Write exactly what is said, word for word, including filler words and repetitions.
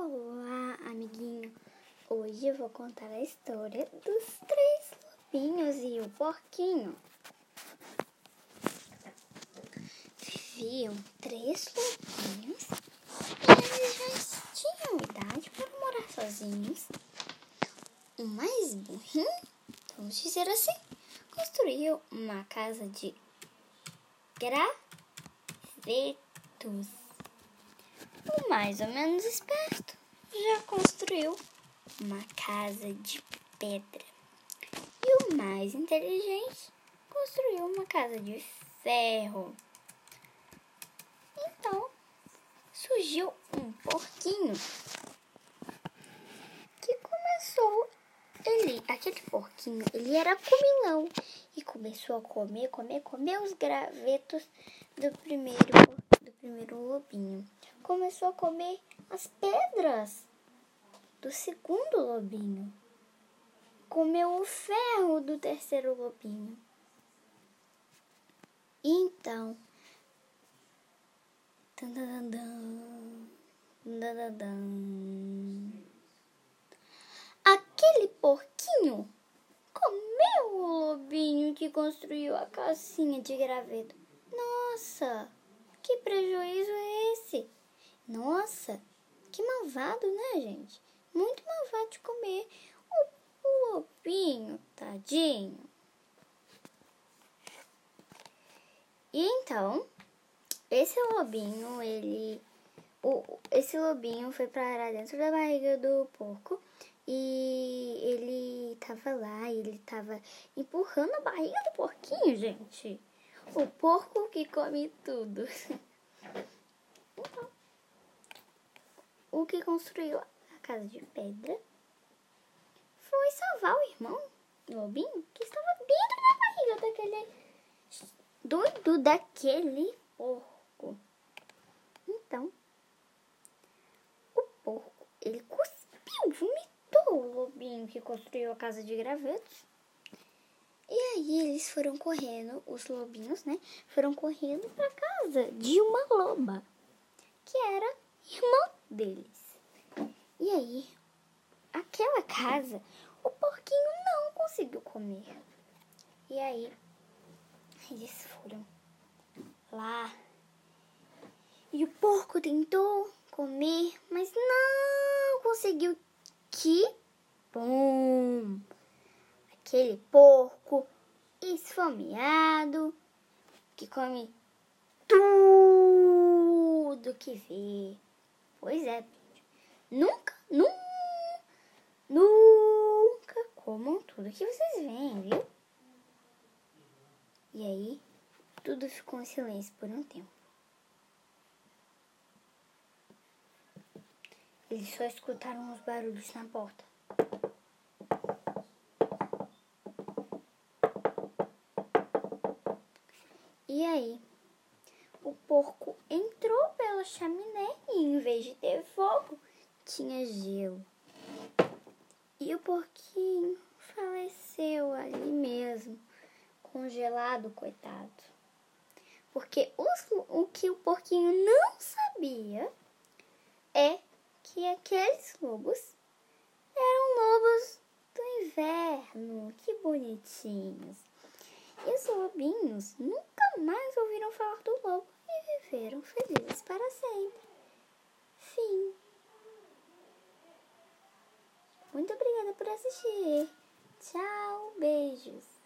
Olá, amiguinho! Hoje eu vou contar a história dos três lobinhos e o porquinho. Viviam três lobinhos e eles já tinham idade para morar sozinhos. O mais burrinho, vamos dizer assim, construiu uma casa de gravetos. O mais ou menos esperto já construiu uma casa de pedra. E o mais inteligente construiu uma casa de ferro. Então, surgiu um porquinho que começou... Ele, aquele porquinho, ele era comilão e começou a comer, comer, comer os gravetos do primeiro porquinho. Primeiro lobinho começou a comer as pedras do segundo lobinho, comeu o ferro do terceiro lobinho. E então, dan, dan, dan, dan, dan, dan, aquele porquinho comeu o lobinho que construiu a casinha de graveto. Nossa! Que prejuízo é esse? Nossa, que malvado, né, gente? Muito malvado de comer o, o lobinho, tadinho. E então, esse lobinho, ele... O, esse lobinho foi parar dentro da barriga do porco e ele tava lá, ele tava empurrando a barriga do porquinho, gente. O porco que come tudo. Então, o que construiu a casa de pedra foi salvar o irmão lobinho que estava dentro da barriga daquele doido, daquele porco. Então, o porco, ele cuspiu, vomitou o lobinho que construiu a casa de gravetos. E aí eles foram correndo, os lobinhos, né? Foram correndo pra casa de uma loba, que era irmã deles. E aí, aquela casa, o porquinho não conseguiu comer. E aí, eles foram lá. E o porco tentou comer, mas não conseguiu. Que bom! Aquele porco esfomeado que come tudo que vê. Pois é, nunca, nunca, nunca comam tudo que vocês veem, viu? E aí, tudo ficou em silêncio por um tempo. Eles só escutaram os barulhos na porta. E aí, o porco entrou pela chaminé e em vez de ter fogo, tinha gelo. E o porquinho faleceu ali mesmo, congelado, coitado. Porque os, o que o porquinho não sabia é que aqueles lobos eram lobos do inverno. Que bonitinhos. E os lobinhos nunca mais ouviram falar do lobo e viveram felizes para sempre. Fim. Muito obrigada por assistir. Tchau, beijos.